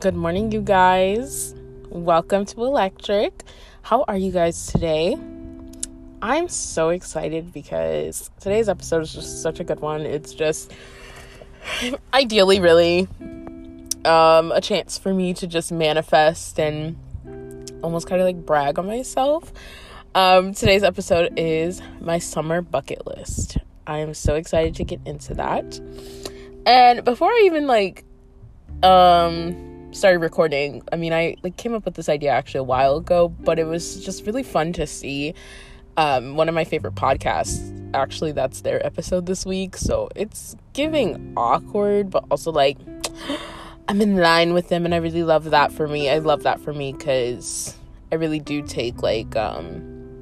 Good morning, you guys. Welcome to Electric. How are you guys today? I'm so excited because today's episode is just such a good one. It's just ideally really a chance for me to just manifest and almost kind of like brag on myself. Today's episode is my summer bucket list. I am so excited to get into that. And before I even like started recording, I like came up with this idea actually a while ago, but it was just really fun to see one of my favorite podcasts, actually that's their episode this week, so it's giving awkward, but also like I'm in line with them, and I really love that for me. I love that for me because I really do take like kind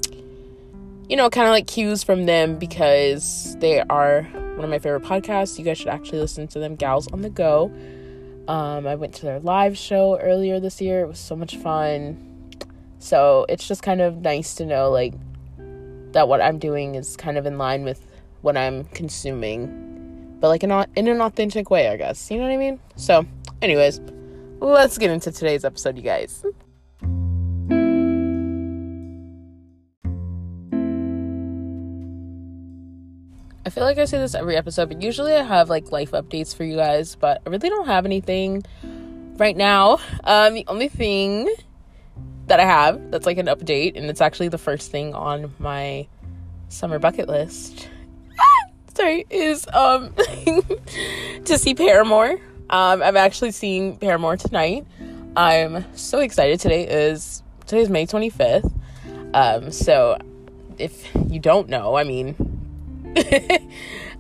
of like cues from them because they are one of my favorite podcasts. You guys should actually listen to them, Gals on the Go. I went to their live show earlier this year. It was so much fun. So it's just kind of nice to know, like, that what I'm doing is kind of in line with what I'm consuming. But, like, in an authentic way, I guess. You know what I mean? So, anyways, let's get into today's episode, you guys. I feel like I say this every episode, but usually I have like life updates for you guys, but I really don't have anything right now. The only thing that I have that's like an update, and it's actually the first thing on my summer bucket list, sorry, is to see Paramore. I'm actually seeing Paramore tonight. I'm so excited. Today's May 25th. So if you don't know,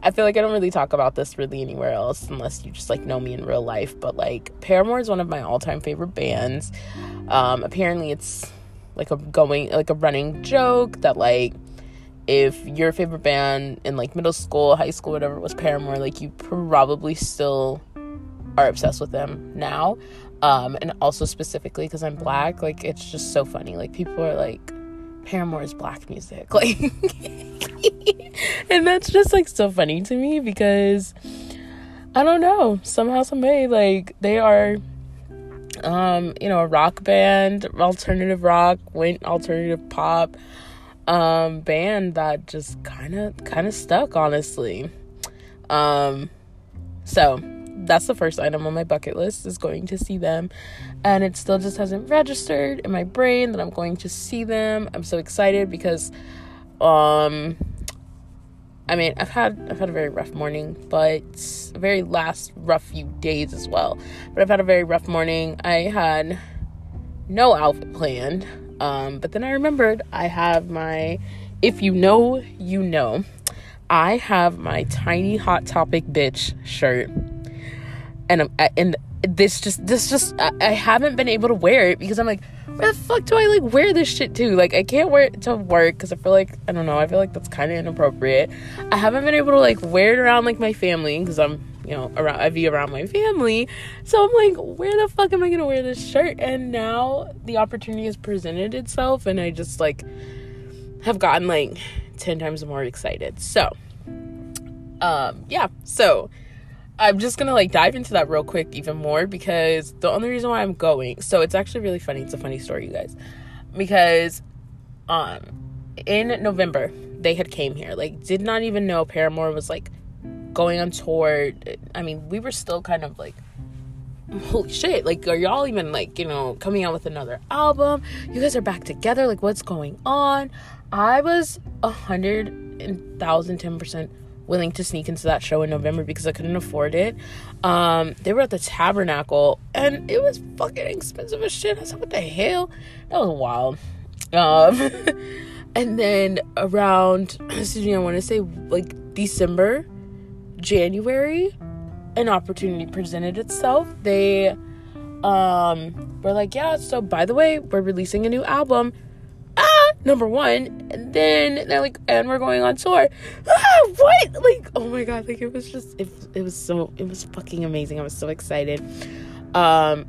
I feel like I don't really talk about this really anywhere else unless you just like know me in real life, but like Paramore is one of my all-time favorite bands. Apparently it's like a running joke that like if your favorite band in like middle school, high school, whatever was Paramore, like you probably still are obsessed with them now. And also specifically because I'm Black, like it's just so funny, like people are like Paramore is Black music, like and that's just like so funny to me because I don't know, somehow, some way, like they are a rock band, alternative rock, went alternative pop band that just kind of stuck, honestly. So that's the first item on my bucket list, is going to see them, and it still just hasn't registered in my brain that I'm going to see them. I'm so excited because I've had a very rough morning, but very last rough few days as well. But I've had a very rough morning. I had no outfit planned, but then I remembered I have my tiny Hot Topic bitch shirt, and I haven't been able to wear it because I'm like, where the fuck do I like wear this shit to? Like I can't wear it to work because I feel like, I don't know, I feel like that's kind of inappropriate. I haven't been able to like wear it around like my family because I'm, I'd be around my family. So I'm like, where the fuck am I gonna wear this shirt? And now the opportunity has presented itself, and I just like have gotten like 10 times more excited. So so I'm just gonna like dive into that real quick even more, because the only reason why I'm going, so it's actually really funny, it's a funny story, you guys, because in November they had came here, like did not even know Paramore was like going on tour. We were still kind of like, holy shit, like are y'all even like coming out with another album? You guys are back together, like what's going on? I was 10% willing to sneak into that show in November because I couldn't afford it. They were at the Tabernacle, and it was fucking expensive as shit. I said, what the hell? That was wild. And then I want to say like December, January, an opportunity presented itself. They were like, yeah, so by the way, we're releasing a new album. #1, and then they're like, and we're going on tour. What? Like, oh my god, like it was fucking amazing. I was so excited. But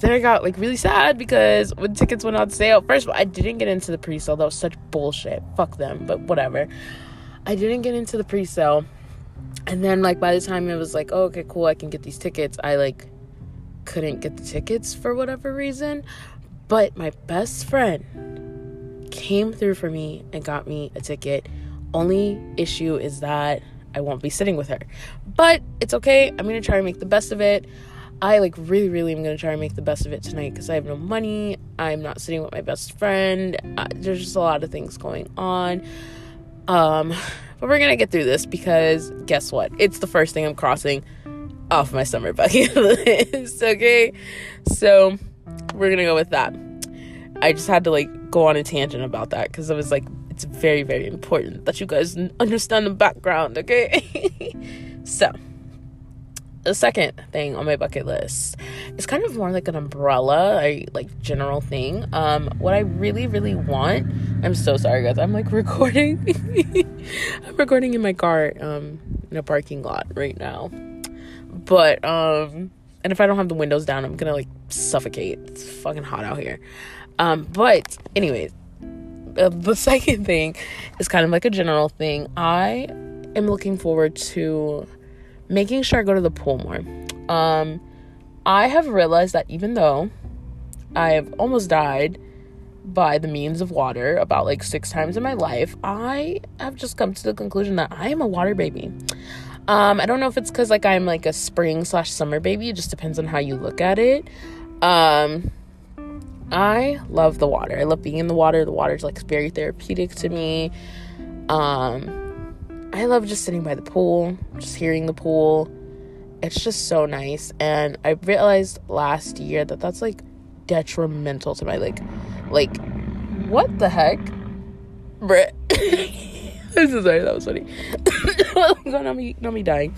then I got like really sad because when tickets went on sale, first of all, I didn't get into the pre-sale. That was such bullshit. Fuck them, but whatever. I didn't get into the pre-sale, and then like by the time it was like, oh, okay, cool, I can get these tickets, I like couldn't get the tickets for whatever reason, but my best friend came through for me and got me a ticket. Only issue is that I won't be sitting with her, but it's okay. I'm gonna try and make the best of it. I really am gonna try and make the best of it tonight because I have no money. I'm not sitting with my best friend. There's just a lot of things going on, but we're gonna get through this because guess what? It's the first thing I'm crossing off my summer bucket list. Okay, so we're gonna go with that. I just had to go on a tangent about that because I was like, it's very, very important that you guys understand the background, okay? So, the second thing on my bucket list is kind of more like an umbrella, general thing. What I really want, I'm so sorry, guys. I'm recording. I'm recording in my car, in a parking lot right now. But, and if I don't have the windows down, I'm gonna suffocate. It's fucking hot out here. But anyways, the second thing is kind of a general thing. I am looking forward to making sure I go to the pool more. I have realized that even though I have almost died by the means of water about 6 times in my life, I have just come to the conclusion that I am a water baby. I don't know if it's because I'm a spring/summer baby. It just depends on how you look at it. I love the water. I love being in the water. The water's very therapeutic to me. I love just sitting by the pool, just hearing the pool. It's just so nice. And I realized last year that that's detrimental to my what the heck, Brit? I'm so sorry. That was funny. Oh my God, not me dying.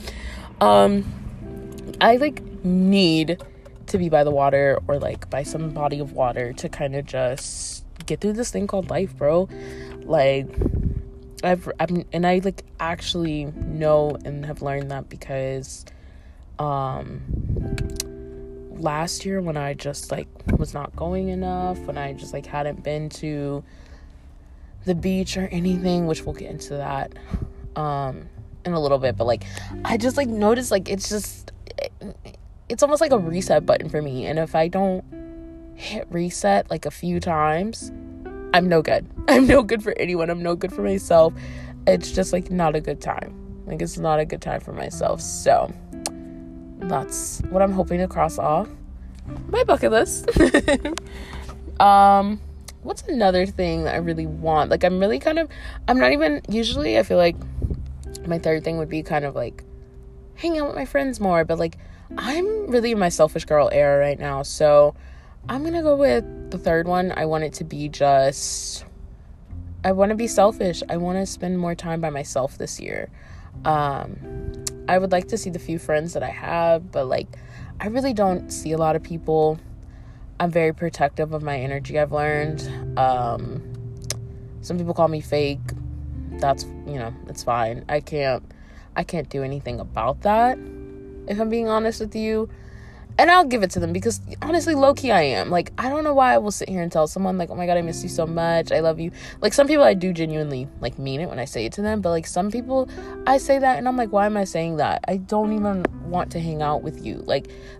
I need to be by the water or by some body of water to kind of just get through this thing called life, bro. I actually know and have learned that because last year when I just was not going enough, when I just hadn't been to the beach or anything, which we'll get into that in a little bit, but I just noticed it's almost a reset button for me. And if I don't hit reset a few times, I'm no good. I'm no good for anyone. I'm no good for myself. It's just not a good time. It's not a good time for myself. So that's what I'm hoping to cross off my bucket list. What's another thing that I really want? I'm not even, usually I feel my third thing would be hang out with my friends more, but I'm really in my selfish girl era right now, so I'm gonna go with the third one. I want it to be I want to be selfish. I want to spend more time by myself this year. I would like to see the few friends that I have, but I really don't see a lot of people. I'm very protective of my energy, I've learned. Some people call me fake. That's, it's fine. I can't do anything about that, if I'm being honest with you. And I'll give it to them because, honestly, low-key I am. I don't know why I will sit here and tell someone, oh my God, I miss you so much, I love you. Some people I do genuinely, mean it when I say it to them. But, some people, I say that and I'm why am I saying that? I don't even want to hang out with you.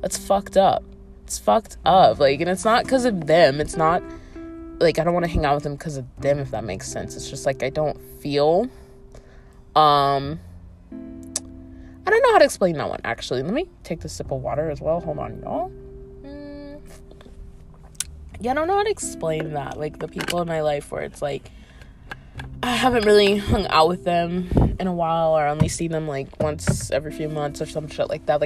That's fucked up. It's fucked up. And it's not because of them. It's not, I don't want to hang out with them because of them, if that makes sense. It's just, I don't feel, I don't know how to explain that one, actually. Let me take this sip of water as well. Hold on, y'all. Yeah, I don't know how to explain that. The people in my life where it's, I haven't really hung out with them in a while, or only seen them, once every few months or some shit like that.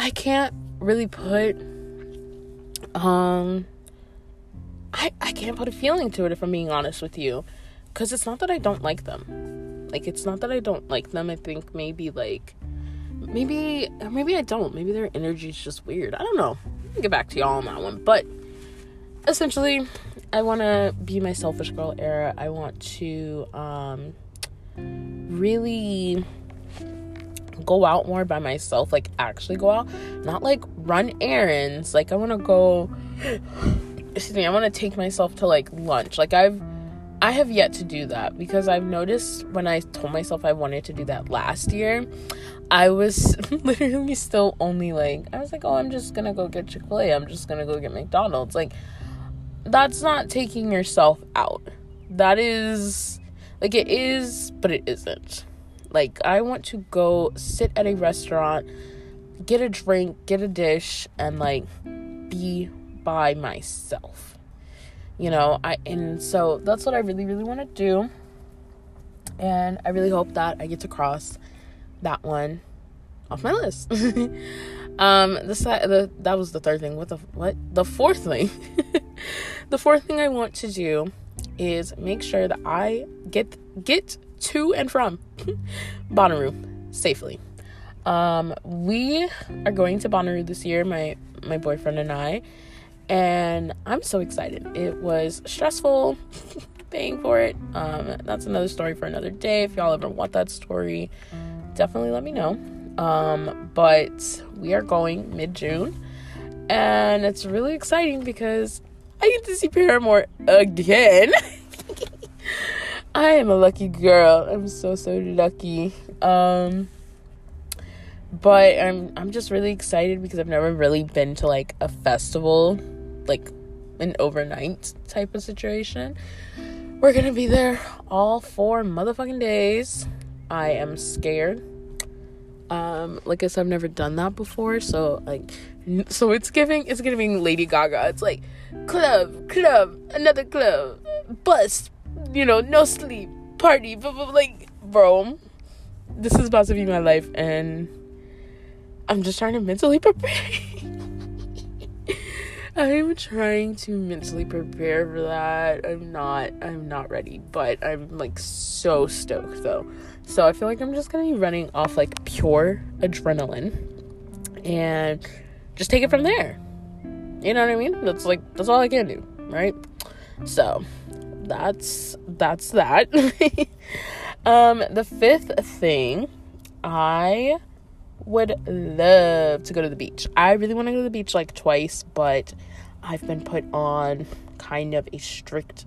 I can't really put, I can't put a feeling to it, if I'm being honest with you. Because it's not that I don't like them. It's not that I don't like them. I think maybe I don't. Maybe their energy is just weird. I don't know. I'll get back to y'all on that one. But essentially, I want to be my selfish girl era. I want to really go out more by myself. Actually go out. Not run errands. I want to go... Excuse me. I want to take myself to lunch. I've I have yet to do that, because I've noticed when I told myself I wanted to do that last year, I was literally still only like, I was like, oh, I'm just gonna go get Chick-fil-A, I'm just gonna go get McDonald's. Like, that's not taking yourself out. That is, like, it is, but it isn't. Like, I want to go sit at a restaurant, get a drink, get a dish, and, like, be by myself. You know, and so that's what I really, really want to do. And I really hope that I get to cross that one off my list. That was the third thing. The fourth thing. The fourth thing I want to do is make sure that I get to and from Bonnaroo safely. We are going to Bonnaroo this year, my boyfriend and I. And I'm so excited. It was stressful paying for it. That's another story for another day. If y'all ever want that story, definitely let me know. But we are going mid-June. And it's really exciting because I get to see Paramore again. I am a lucky girl. I'm so, so lucky. But I'm just really excited because I've never really been to, like, a festival, like, an overnight type of situation. We're gonna be there all 4 motherfucking days. I am scared. Like I said, I've never done that before, so it's giving Lady Gaga. It's like, club, another club, bust, you know, no sleep, party, but like, bro, this is about to be my life, and I'm just trying to mentally prepare. I'm trying to mentally prepare for that. I'm not ready, but I'm, like, so stoked, though. So I feel like I'm just gonna be running off, like, pure adrenaline and just take it from there. You know what I mean? That's, like, that's all I can do, right? So that's that. The fifth thing, I would love to go to the beach. I really want to go to the beach, like, twice, but I've been put on kind of a strict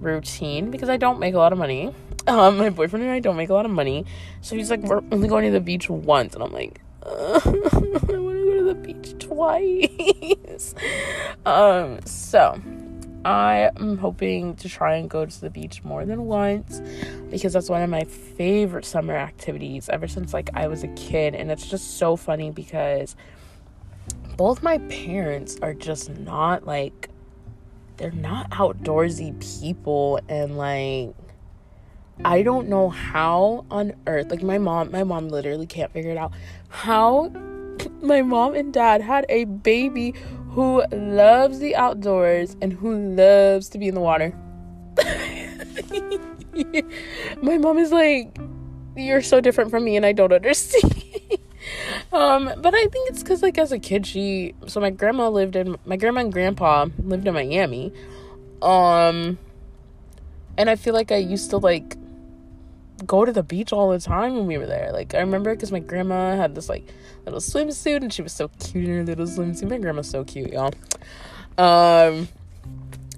routine because I don't make a lot of money. My boyfriend and I don't make a lot of money, so he's like, we're only going to the beach once, and I'm like, I want to go to the beach twice. So I'm hoping to try and go to the beach more than once, because that's one of my favorite summer activities ever since, like, I was a kid. And it's just so funny because both my parents are just not, like, they're not outdoorsy people, and, like, I don't know how on earth, like, my mom literally can't figure it out how my mom and dad had a baby who loves the outdoors and who loves to be in the water. My mom is like, you're so different from me and I don't understand. But I think it's because, like, as a kid, my grandma and grandpa lived in Miami. And I feel like I used to, like, go to the beach all the time when we were there. Like, I remember because my grandma had this, like, little swimsuit, and she was so cute in her little swimsuit. My grandma's so cute, y'all.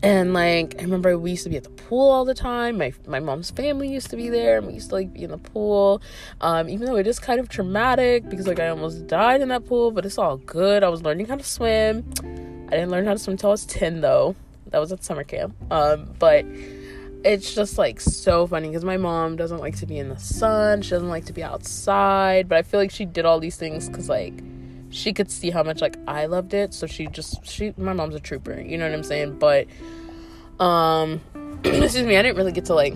And, like, I remember we used to be at the pool all the time. My mom's family used to be there, and we used to, like, be in the pool. Even though it is kind of traumatic because, like, I almost died in that pool, but it's all good. I was learning how to swim. I didn't learn how to swim until I was 10, though. That was at summer camp. But it's just, like, so funny because my mom doesn't like to be in the sun. She doesn't like to be outside. But I feel like she did all these things because, like, she could see how much, like, I loved it. So my mom's a trooper. You know what I'm saying? But, excuse me, I didn't really get to, like,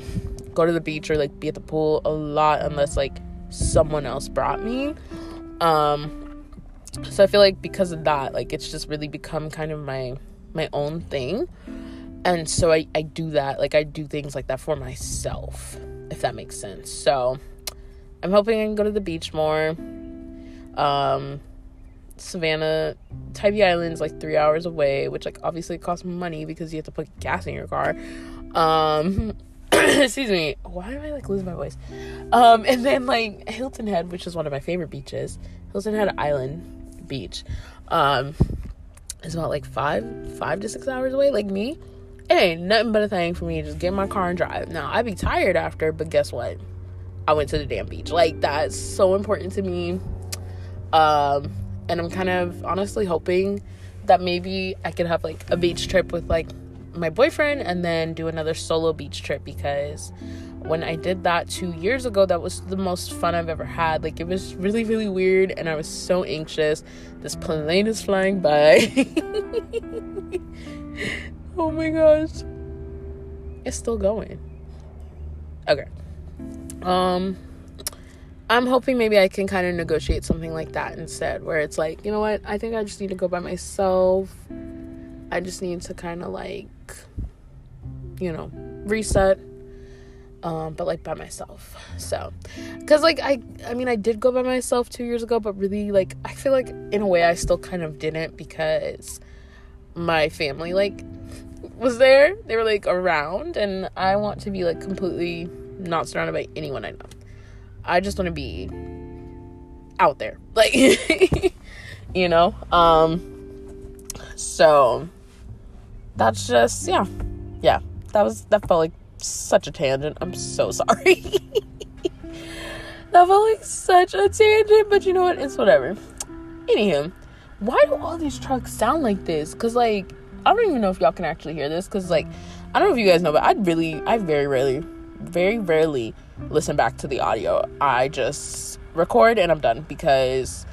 go to the beach or, like, be at the pool a lot unless, like, someone else brought me. So I feel like because of that, like, it's just really become kind of my own thing. And so I do that, like, I do things like that for myself, if that makes sense. So I'm hoping I can go to the beach more. Savannah, Tybee Island's, like, 3 hours away, which, like, obviously it costs money because you have to put gas in your car. Excuse me, why am I, like, losing my voice? And then, like, Hilton Head, which is one of my favorite beaches, Hilton Head Island Beach, is about, like, 5 to 6 hours away, like me. It ain't nothing but a thing for me to just get in my car and drive. Now, I be tired after, but guess what? I went to the damn beach. Like, that's so important to me. And I'm kind of honestly hoping that maybe I could have, like, a beach trip with, like, my boyfriend and then do another solo beach trip, because when I did that 2 years ago, that was the most fun I've ever had. Like, it was really, really weird, and I was so anxious. This plane is flying by. Oh my gosh. It's still going. Okay. I'm hoping maybe I can kind of negotiate something like that instead, where it's like, you know what? I think I just need to go by myself. I just need to kind of, like, you know, reset, but, like, by myself. So, because, like, I mean, I did go by myself 2 years ago, but really, like, I feel like in a way I still kind of didn't, because my family, like, was there. They were, like, around, and I want to be, like, completely not surrounded by anyone I know. I just want to be out there, like, you know, so that's just, yeah, that felt like such a tangent. I'm so sorry. That felt like such a tangent, but you know what, it's whatever. Anywho, why do all these trucks sound like this? Because, like, I don't even know if y'all can actually hear this, because, like, I don't know if you guys know, but I very rarely listen back to the audio. I just record and I'm done, because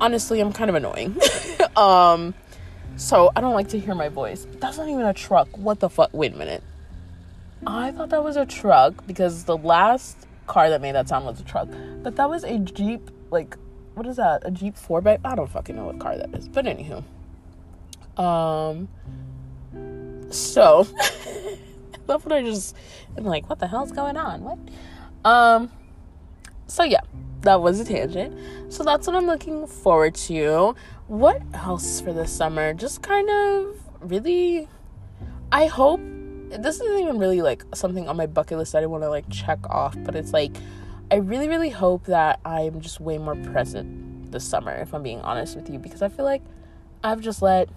honestly I'm kind of annoying. So I don't like to hear my voice. That's not even a truck. What the fuck? Wait a minute. I thought that was a truck, because the last car that made that sound was a truck. But that was a Jeep, like, what is that? A Jeep 4x? I don't fucking know what car that is. But anywho. So that's what I'm like, what the hell's going on? What? So yeah, that was a tangent. So that's what I'm looking forward to. What else for this summer? Just kind of really, I hope, this isn't even really like something on my bucket list that I want to like check off, but it's like, I really, really hope that I'm just way more present this summer, if I'm being honest with you, because I feel like I've just let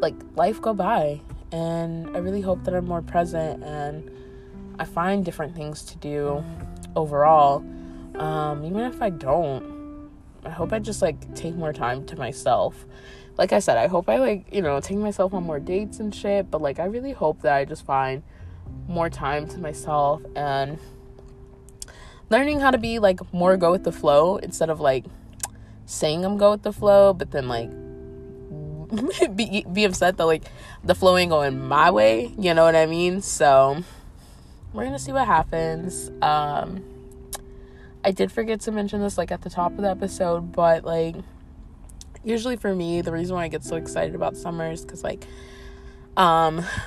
like life go by. And I really hope that I'm more present and I find different things to do overall. Even if I don't, I hope I just, like, take more time to myself. Like I said, I hope I, like, you know, take myself on more dates and shit. But, like, I really hope that I just find more time to myself and learning how to be, like, more go with the flow instead of, like, saying I'm go with the flow, but then, like, be upset that like the flow ain't going my way, you know what I mean? So we're gonna see what happens. I did forget to mention this like at the top of the episode, but like usually for me the reason why I get so excited about summer is because like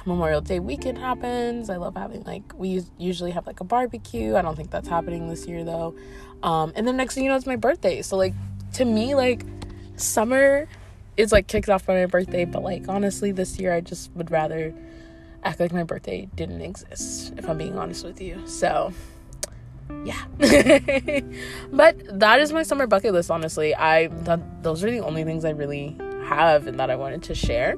Memorial Day weekend happens. I love having like, we usually have like a barbecue. I don't think that's happening this year though. And then next thing you know, it's my birthday. So like to me, like summer, it's like kicked off by my birthday, but like honestly this year I just would rather act like my birthday didn't exist, if I'm being honest with you. So yeah. But that is my summer bucket list. Honestly, I thought those are the only things I really have and that I wanted to share.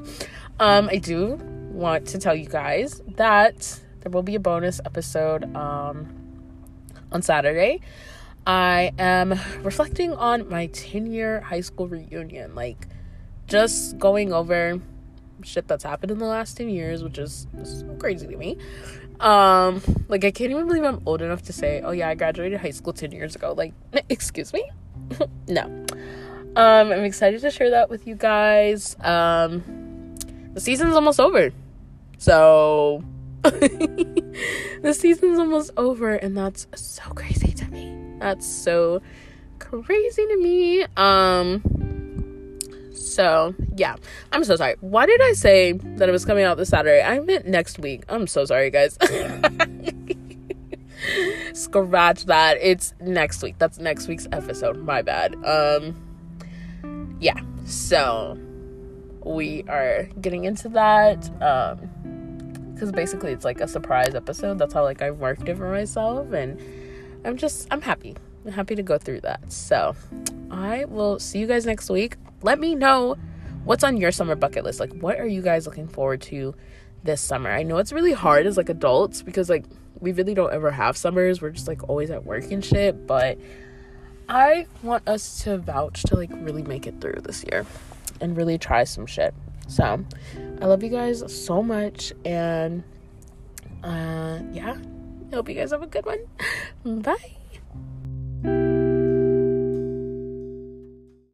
I do want to tell you guys that there will be a bonus episode on Saturday. I am reflecting on my 10-year high school reunion, like just going over shit that's happened in the last 10 years, which is so crazy to me. Like I can't even believe I'm old enough to say, oh yeah, I graduated high school 10 years ago. Like, excuse me? No. I'm excited to share that with you guys. The season's almost over. So the season's almost over, and that's so crazy to me. That's so crazy to me. So yeah, I'm so sorry. Why did I say that it was coming out this Saturday? I meant next week. I'm so sorry, guys. Scratch that. It's next week. That's next week's episode. My bad. Yeah. So we are getting into that. Because basically it's like a surprise episode. That's how like I've worked it for myself, and I'm happy. I'm happy to go through that. So I will see you guys next week. Let me know what's on your summer bucket list. Like, what are you guys looking forward to this summer. I know it's really hard as, like, adults because, like, we really don't ever have summers. We're just, like, always at work and shit, but I want us to vouch to, like, really make it through this year and really try some shit. So, I love you guys so much, and, yeah, I hope you guys have a good one. Bye!